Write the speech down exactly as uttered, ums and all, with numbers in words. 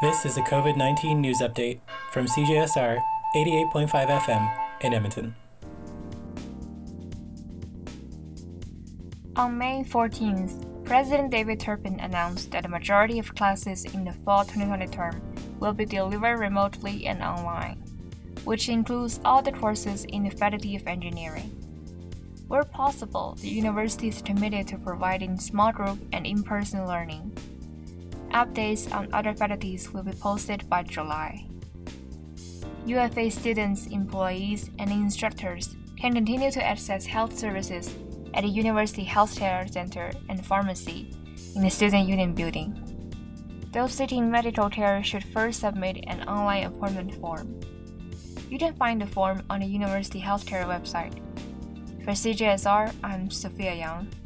This is a COVID nineteen news update from C J S R eighty-eight point five F M in Edmonton. On May fourteenth, President David Turpin announced that the majority of classes in the fall twenty twenty term will be delivered remotely and online, which includes all the courses in the Faculty of Engineering. Where possible, the university is committed to providing small group and in-person learning. Updates on other faculties will be posted by July. U F A students, employees, and instructors can continue to access health services at the University Healthcare Center and Pharmacy in the Student Union Building. Those seeking medical care should first submit an online appointment form. You can find the form on the University Healthcare website. For C J S R, I'm Sophia Yang.